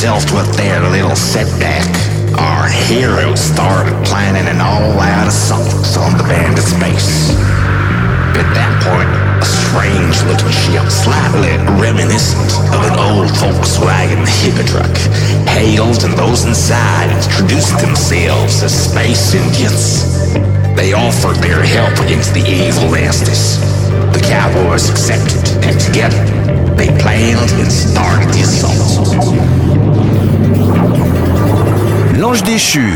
dealt with their little setback, our heroes started planning an all-out assault on the bandit base. At that point, a strange-looking ship, slightly reminiscent of an old Volkswagen Hippotruck, hailed, and those inside introduced themselves as Space Indians. They offered their help against the evil Estes. The cowboys accepted, and together, they planned and started the assault. L'Ange Déchu.